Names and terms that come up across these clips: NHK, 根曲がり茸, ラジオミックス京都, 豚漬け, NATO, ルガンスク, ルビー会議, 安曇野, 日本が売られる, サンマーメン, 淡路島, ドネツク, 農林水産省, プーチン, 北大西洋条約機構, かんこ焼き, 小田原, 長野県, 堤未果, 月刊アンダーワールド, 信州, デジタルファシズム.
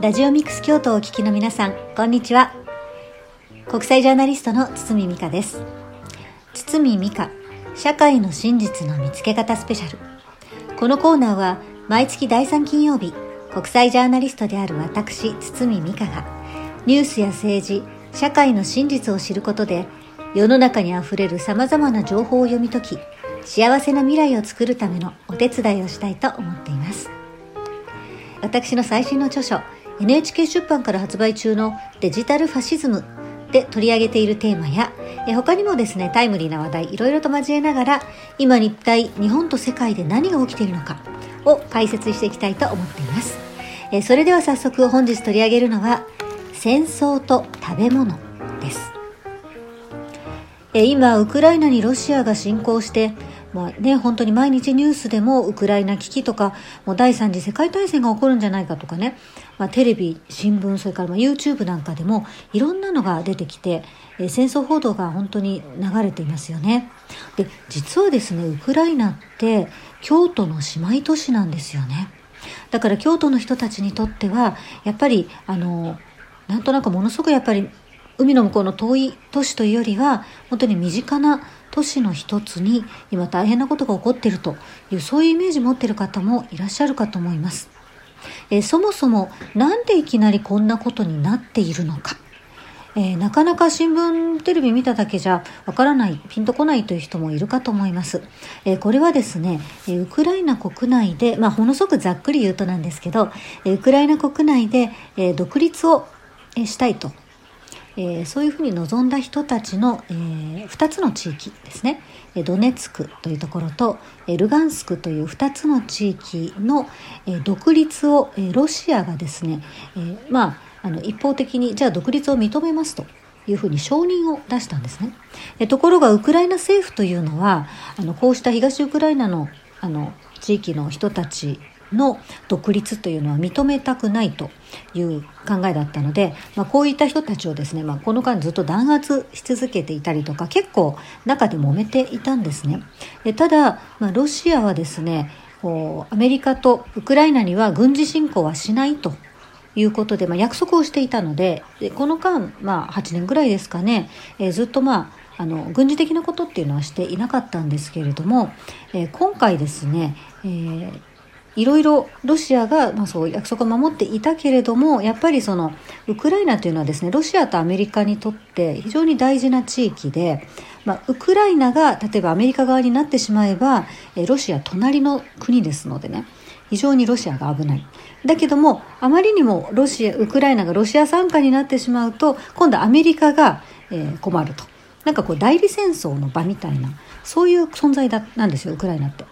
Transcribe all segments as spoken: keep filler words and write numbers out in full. ラジオミックス京都をお聞きの皆さん、こんにちは。国際ジャーナリストの堤美香です。堤美香、社会の真実の見つけ方スペシャル。このコーナーは毎月だいさん金曜日、国際ジャーナリストである私堤美香がニュースや政治、社会の真実を知ることで、世の中にあふれる様々な情報を読み解き、幸せな未来を作るためのお手伝いをしたいと思っています。私の最新の著書、 エヌエイチケー 出版から発売中のデジタルファシズムで取り上げているテーマや、え他にもですね、タイムリーな話題いろいろと交えながら、今一体日本と世界で何が起きているのかを解説していきたいと思っています。えそれでは早速、本日取り上げるのは戦争と食べ物です。え今ウクライナにロシアが侵攻して、まあね、本当に毎日ニュースでもウクライナ危機とか、もう第三次世界大戦が起こるんじゃないかとかね、まあ、テレビ、新聞、それからまあ YouTube なんかでもいろんなのが出てきて、えー、戦争報道が本当に流れていますよね。で、実はですね、ウクライナって京都の姉妹都市なんですよね。だから京都の人たちにとってはやっぱりあのなんとなくものすごくやっぱり海の向こうの遠い都市というよりは、本当に身近な都市の一つに今大変なことが起こっているという、そういうイメージ持っている方もいらっしゃるかと思います。えー、そもそもなんでいきなりこんなことになっているのか、えー、なかなか新聞テレビ見ただけじゃわからない、ピンとこないという人もいるかと思います。えー、これはですね、えー、ウクライナ国内で、まあ、ほのすごくざっくり言うとなんですけど、えー、ウクライナ国内で、えー、独立を、えー、したいと、えー、そういうふうに望んだ人たちの、えー、ふたつの地域ですね、ドネツクというところとルガンスクというふたつの地域の、えー、独立を、えー、ロシアがですね、えー、まあ、あの一方的にじゃあ独立を認めますというふうに承認を出したんですね。えー、ところがウクライナ政府というのは、あのこうした東ウクライナの、あの地域の人たちの独立というのは認めたくないという考えだったので、まあ、こういった人たちをですね、まあ、この間ずっと弾圧し続けていたりとか、結構中で揉めていたんですね。で、ただ、まあ、ロシアはですね、こうアメリカとウクライナには軍事侵攻はしないということで、まあ、約束をしていたので、でこの間、まあ、はちねんぐらいですかね、えー、ずっとまああの軍事的なことっていうのはしていなかったんですけれども、えー、今回ですね、えーいろいろロシアが、まあ、そう約束を守っていたけれども、やっぱりそのウクライナというのはですね、ロシアとアメリカにとって非常に大事な地域で、まあ、ウクライナが例えばアメリカ側になってしまえば、えロシア隣の国ですのでね、非常にロシアが危ない。だけども、あまりにもロシアウクライナがロシア傘下になってしまうと、今度アメリカが、えー、困ると、なんかこう代理戦争の場みたいな、そういう存在だなんですよ、ウクライナって。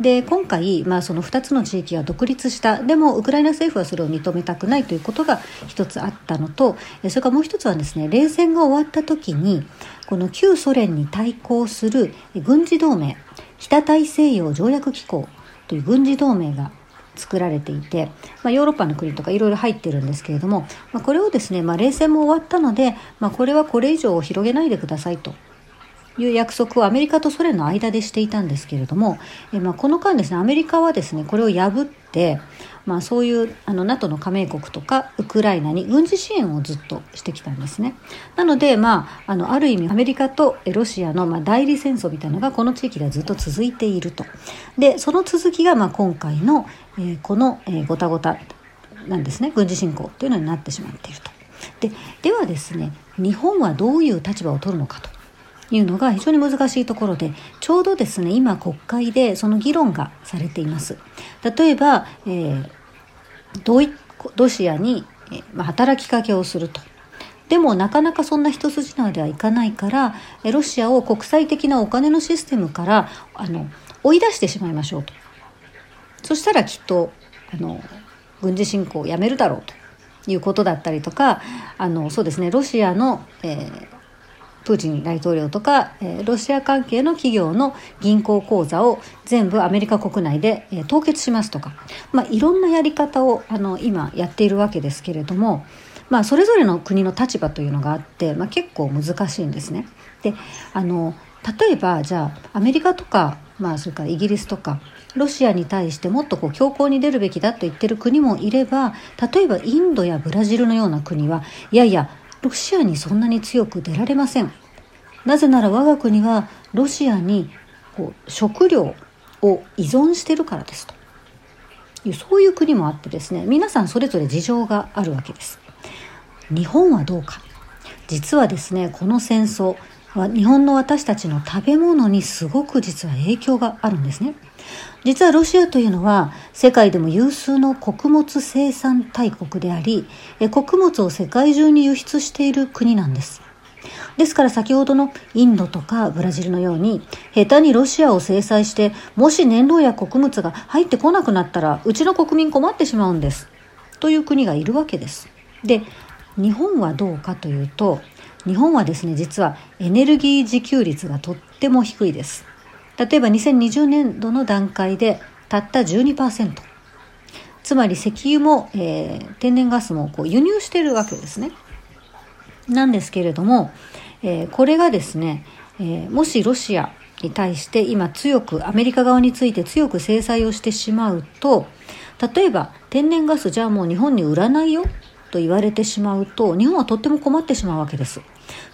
で、今回、まあ、そのふたつの地域が独立した。でもウクライナ政府はそれを認めたくないということが一つあったのと、それからもう一つはですね、冷戦が終わった時にこの旧ソ連に対抗する軍事同盟、北大西洋条約機構という軍事同盟が作られていて、まあ、ヨーロッパの国とかいろいろ入ってるんですけれども、まあ、これをですね、まあ、冷戦も終わったので、まあ、これはこれ以上広げないでくださいという約束をアメリカとソ連の間でしていたんですけれども、えまあ、この間ですね、アメリカはですね、これを破って、まあ、そういうあの NATO の加盟国とかウクライナに軍事支援をずっとしてきたんですね。なので、まあ、あのある意味アメリカとロシアのまあ代理戦争みたいなのがこの地域ではずっと続いていると。で、その続きがまあ今回の、えー、このごたごたなんですね、軍事侵攻というのになってしまっていると。 で, ではですね、日本はどういう立場を取るのかというのが非常に難しいところで、ちょうどですね、今国会でその議論がされています。例えば、えー、どうロシアに、えー、働きかけをすると。でもなかなかそんな一筋縄ではいかないから、ロシアを国際的なお金のシステムからあの追い出してしまいましょうと。そしたらきっとあの軍事侵攻をやめるだろうということだったりとか、あのそうですね、ロシアの、えープーチン大統領とか、ロシア関係の企業の銀行口座を全部アメリカ国内で凍結しますとか、まあ、いろんなやり方をあの今やっているわけですけれども、まあ、それぞれの国の立場というのがあって、まあ、結構難しいんですね。で、あの例えばじゃあアメリカとか、まあ、それからイギリスとかロシアに対してもっとこう強硬に出るべきだと言ってる国もいれば、例えばインドやブラジルのような国はいやいやロシアにそんなに強く出られません、なぜなら我が国はロシアにこう食料を依存しているからですという、そういう国もあってですね、皆さんそれぞれ事情があるわけです。日本はどうか。実はですね、この戦争は日本の私たちの食べ物にすごく実は影響があるんですね。実はロシアというのは世界でも有数の穀物生産大国であり、穀物を世界中に輸出している国なんです。ですから先ほどのインドとかブラジルのように、下手にロシアを制裁してもし燃料や穀物が入ってこなくなったらうちの国民困ってしまうんですという国がいるわけです。で、日本はどうかというと、日本はですね、実はエネルギー自給率がとっても低いです。例えばにせんにじゅうねんどの段階でたった じゅうにパーセント、 つまり石油も、えー、天然ガスもこう輸入しているわけですね。なんですけれども、えー、これがですね、えー、もしロシアに対して今強くアメリカ側について強く制裁をしてしまうと、例えば天然ガスじゃあもう日本に売らないよと言われてしまうと、日本はとっても困ってしまうわけです。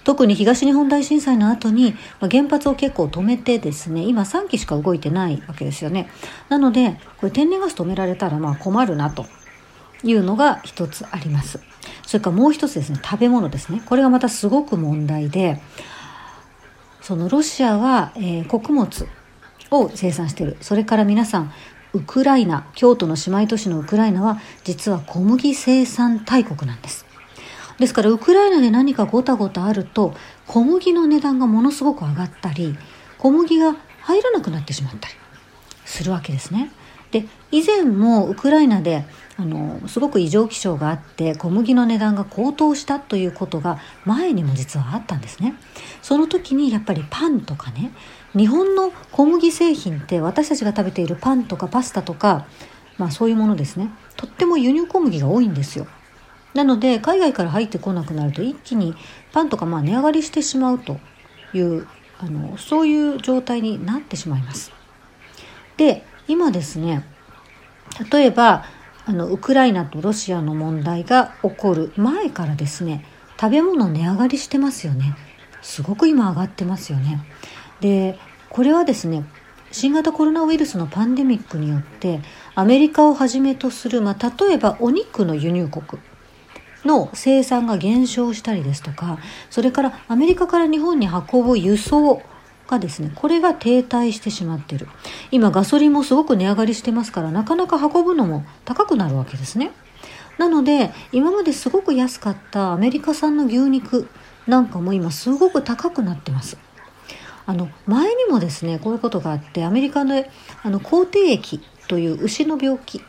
特に東日本大震災の後に原発を結構止めてですね、今さんきしか動いてないわけですよね。なのでこれ天然ガス止められたらまあ困るなというのが一つあります。それからもう一つですね、食べ物ですね。これがまたすごく問題で、そのロシアは、えー、穀物を生産している。それから皆さんウクライナ、京都の姉妹都市のウクライナは実は小麦生産大国なんです。ですからウクライナで何かごたごたあると小麦の値段がものすごく上がったり、小麦が入らなくなってしまったりするわけですね。で、以前もウクライナであのすごく異常気象があって小麦の値段が高騰したということが前にも実はあったんですね。その時にやっぱりパンとかね、日本の小麦製品って私たちが食べているパンとかパスタとか、まあそういうものですね、とっても輸入小麦が多いんですよ。なので海外から入ってこなくなると一気にパンとかまあ値上がりしてしまうという、あのそういう状態になってしまいます。で、今ですね、例えばあのウクライナとロシアの問題が起こる前からですね、食べ物値上がりしてますよね。すごく今上がってますよね。で、これはですね、新型コロナウイルスのパンデミックによってアメリカをはじめとする、まあ、例えばお肉の輸入国の生産が減少したりですとか、それからアメリカから日本に運ぶ輸送がですね、これが停滞してしまっている。今ガソリンもすごく値上がりしてますから、なかなか運ぶのも高くなるわけですね。なので今まですごく安かったアメリカ産の牛肉なんかも今すごく高くなってます。あの前にもですね、こういうことがあって、アメリカのあの口蹄疫という牛の病気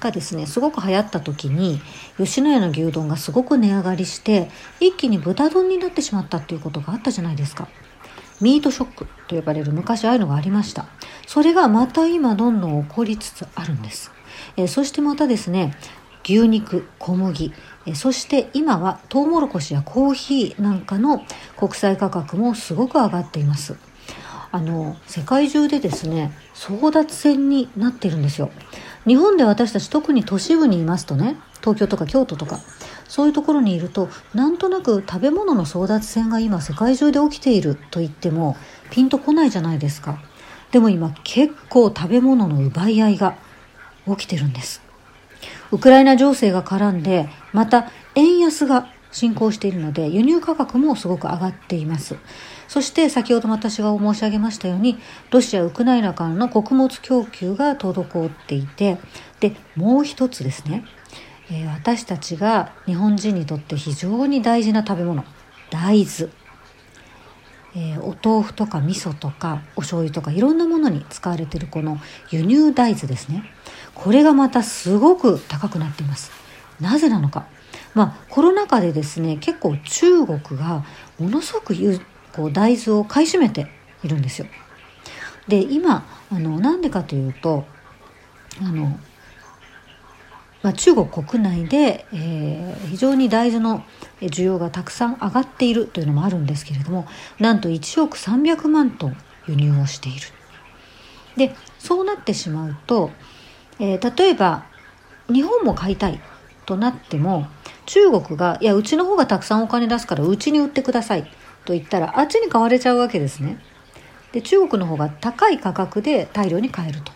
がですね、すごく流行った時に吉野家の牛丼がすごく値上がりして一気に豚丼になってしまったっていうことがあったじゃないですか。ミートショックと呼ばれる、昔ああいうのがありました。それがまた今どんどん起こりつつあるんです。えー、そしてまたですね、牛肉、小麦、えー、そして今はトウモロコシやコーヒーなんかの国際価格もすごく上がっています。あの世界中でですね、争奪戦になっているんですよ。日本で私たち特に都市部にいますとね、東京とか京都とかそういうところにいると、なんとなく食べ物の争奪戦が今世界中で起きていると言ってもピンとこないじゃないですか。でも今結構食べ物の奪い合いが起きてるんです。ウクライナ情勢が絡んで、また円安が進行しているので輸入価格もすごく上がっています。そして先ほど私が申し上げましたように、ロシアウクライナからの穀物供給が滞っていて、でもう一つですね、えー、私たちが日本人にとって非常に大事な食べ物、大豆、えー、お豆腐とか味噌とかお醤油とかいろんなものに使われているこの輸入大豆ですね、これがまたすごく高くなっています。なぜなのか、まあ、コロナ禍でですね、結構中国がものすごくこう大豆を買い占めているんですよ。で、今あのなんでかというと、あの、まあ、中国国内で、えー、非常に大豆の需要がたくさん上がっているというのもあるんですけれども、なんといちおくさんびゃくまんトン輸入をしている。でそうなってしまうと、えー、例えば日本も買いたいとなっても、中国がいやうちの方がたくさんお金出すからうちに売ってくださいと言ったら、あっちに買われちゃうわけですね。で中国の方が高い価格で大量に買えると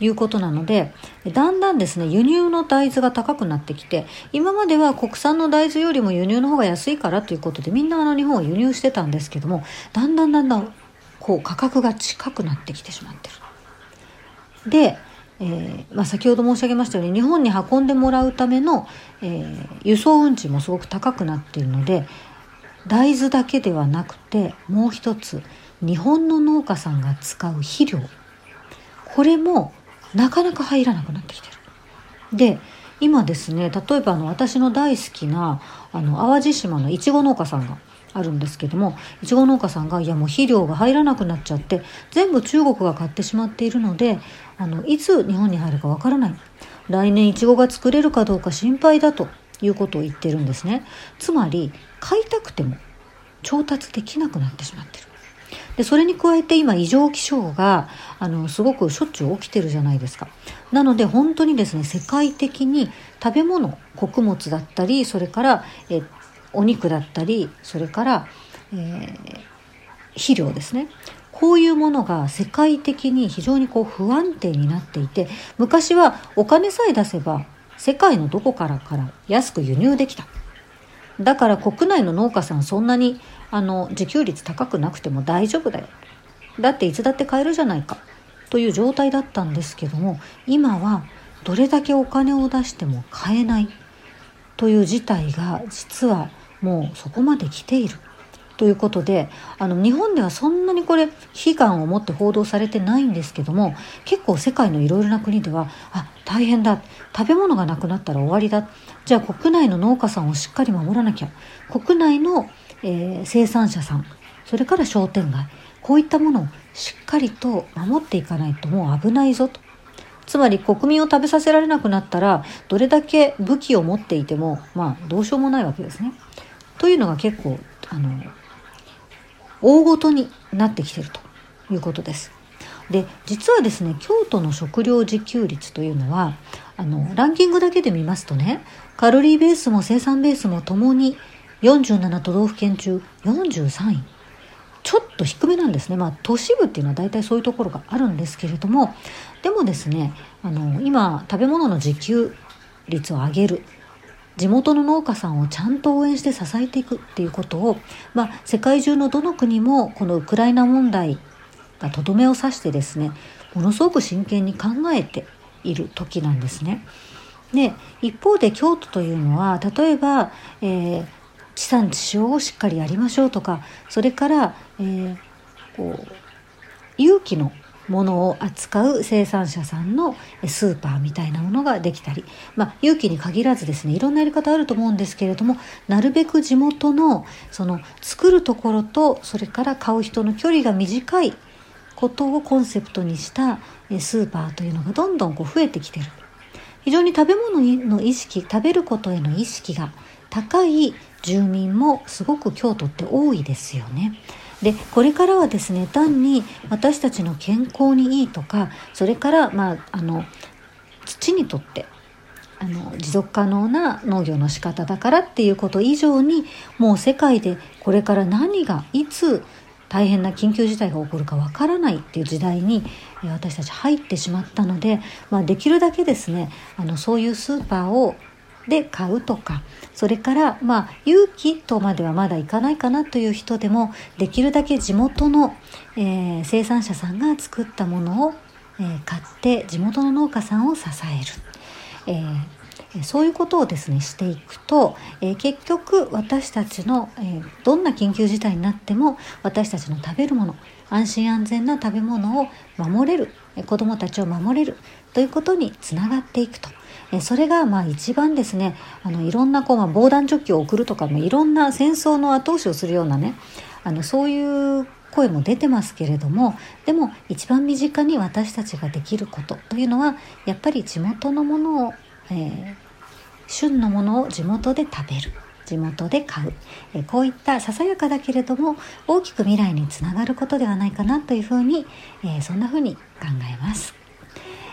いうことなので、だんだんですね輸入の大豆が高くなってきて、今までは国産の大豆よりも輸入の方が安いからということで、みんなあの日本を輸入してたんですけども、だんだんだんだんこう価格が近くなってきてしまってる。で、えーまあ、先ほど申し上げましたように、日本に運んでもらうための、えー、輸送運賃もすごく高くなっているので、大豆だけではなくてもう一つ日本の農家さんが使う肥料、これもなかなか入らなくなってきてる。で今ですね、例えばあの私の大好きなあの淡路島のいちご農家さんがあるんですけども、いちご農家さんがいやもう肥料が入らなくなっちゃって全部中国が買ってしまっているので、あのいつ日本に入るかわからない、来年いちごが作れるかどうか心配だということを言ってるんですね。つまり買いたくても調達できなくなってしまってる。でそれに加えて今異常気象があのすごくしょっちゅう起きてるじゃないですか。なので本当にですね、世界的に食べ物、穀物だったり、それからえお肉だったり、それから、えー、肥料ですね、こういうものが世界的に非常にこう不安定になっていて、昔はお金さえ出せば世界のどこからから安く輸入できた、だから国内の農家さんそんなにあの自給率高くなくても大丈夫だよ、だっていつだって買えるじゃないかという状態だったんですけども、今はどれだけお金を出しても買えないという事態が実はもうそこまで来ているということで、あの日本ではそんなにこれ悲観を持って報道されてないんですけども、結構世界のいろいろな国では、あ大変だ、食べ物がなくなったら終わりだ、じゃあ国内の農家さんをしっかり守らなきゃ、国内の、えー、生産者さん、それから商店街、こういったものをしっかりと守っていかないともう危ないぞと。つまり国民を食べさせられなくなったら、どれだけ武器を持っていてもまあどうしようもないわけですね。というのが結構あの大ごとになってきているということです。で、実はですね、京都の食料自給率というのはあのランキングだけで見ますとね、カロリーベースも生産ベースもともによんじゅうななとどうふけん中よんじゅうさんい、ちょっと低めなんですね。まあ都市部っていうのは大体そういうところがあるんですけれども、でもですね、あの今食べ物の自給率を上げる、地元の農家さんをちゃんと応援して支えていくっていうことを、まあ、世界中のどの国もこのウクライナ問題がとどめを刺してですね、ものすごく真剣に考えている時なんですね。で、一方で京都というのは、例えば、えー、地産地消をしっかりやりましょうとか、それから、えー、こう有機のものを扱う生産者さんのスーパーみたいなものができたり、まあ有機に限らずですね、いろんなやり方あると思うんですけれども、なるべく地元のその作るところとそれから買う人の距離が短いことをコンセプトにしたスーパーというのがどんどんこう増えてきてる。非常に食べ物の意識、食べることへの意識が高い住民もすごく京都って多いですよね。でこれからはですね、単に私たちの健康にいいとか、それから、まあ、あの土にとってあの持続可能な農業の仕方だからっていうこと以上に、もう世界でこれから何がいつ大変な緊急事態が起こるかわからないっていう時代に私たち入ってしまったので、まあ、できるだけですね、あのそういうスーパーをで買うとか、それからまあ有機とまではまだいかないかなという人でも、できるだけ地元の、えー、生産者さんが作ったものを、えー、買って地元の農家さんを支える、えー、そういうことをですねしていくと、えー、結局私たちの、えー、どんな緊急事態になっても私たちの食べるもの、安心安全な食べ物を守れる、子どもたちを守れるということにつながっていくと。それがまあ一番ですね、あのいろんなこう、まあ、防弾チョッキを送るとか、まあ、いろんな戦争の後押しをするようなね、あのそういう声も出てますけれども、でも一番身近に私たちができることというのは、やっぱり地元のものを、えー、旬のものを地元で食べる。地元で買う、えこういったささやかだけれども大きく未来につながることではないかなというふうに、えそんなふうに考えます。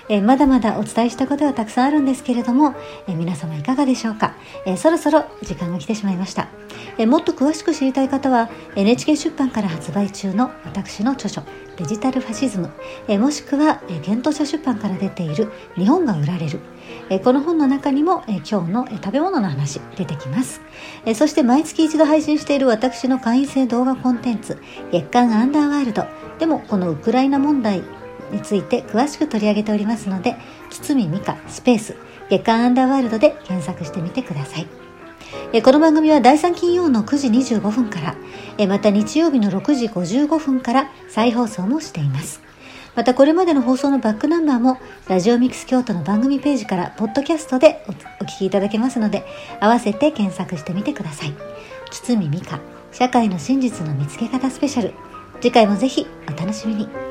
えまだまだお伝えしたことはたくさんあるんですけれども、え皆様いかがでしょうか。えそろそろ時間が来てしまいました。えもっと詳しく知りたい方は エヌエイチケー 出版から発売中の私の著書デジタルファシズム、えもしくは検討者出版から出ている日本が売られる、えこの本の中にも、え今日の、え食べ物の話出てきます。えそして毎月一度配信している私の会員制動画コンテンツ月刊アンダーワールドでもこのウクライナ問題について詳しく取り上げておりますので、堤美香スペース月刊アンダーワールドで検索してみてください。えこの番組はだいさん金曜のくじにじゅうごふんから、えまた日曜日のろくじごじゅうごふんから再放送もしています。またこれまでの放送のバックナンバーもラジオミックス京都の番組ページからポッドキャストで お, お聞きいただけますので、合わせて検索してみてください。堤美香社会の真実の見つけ方スペシャル、次回もぜひお楽しみに。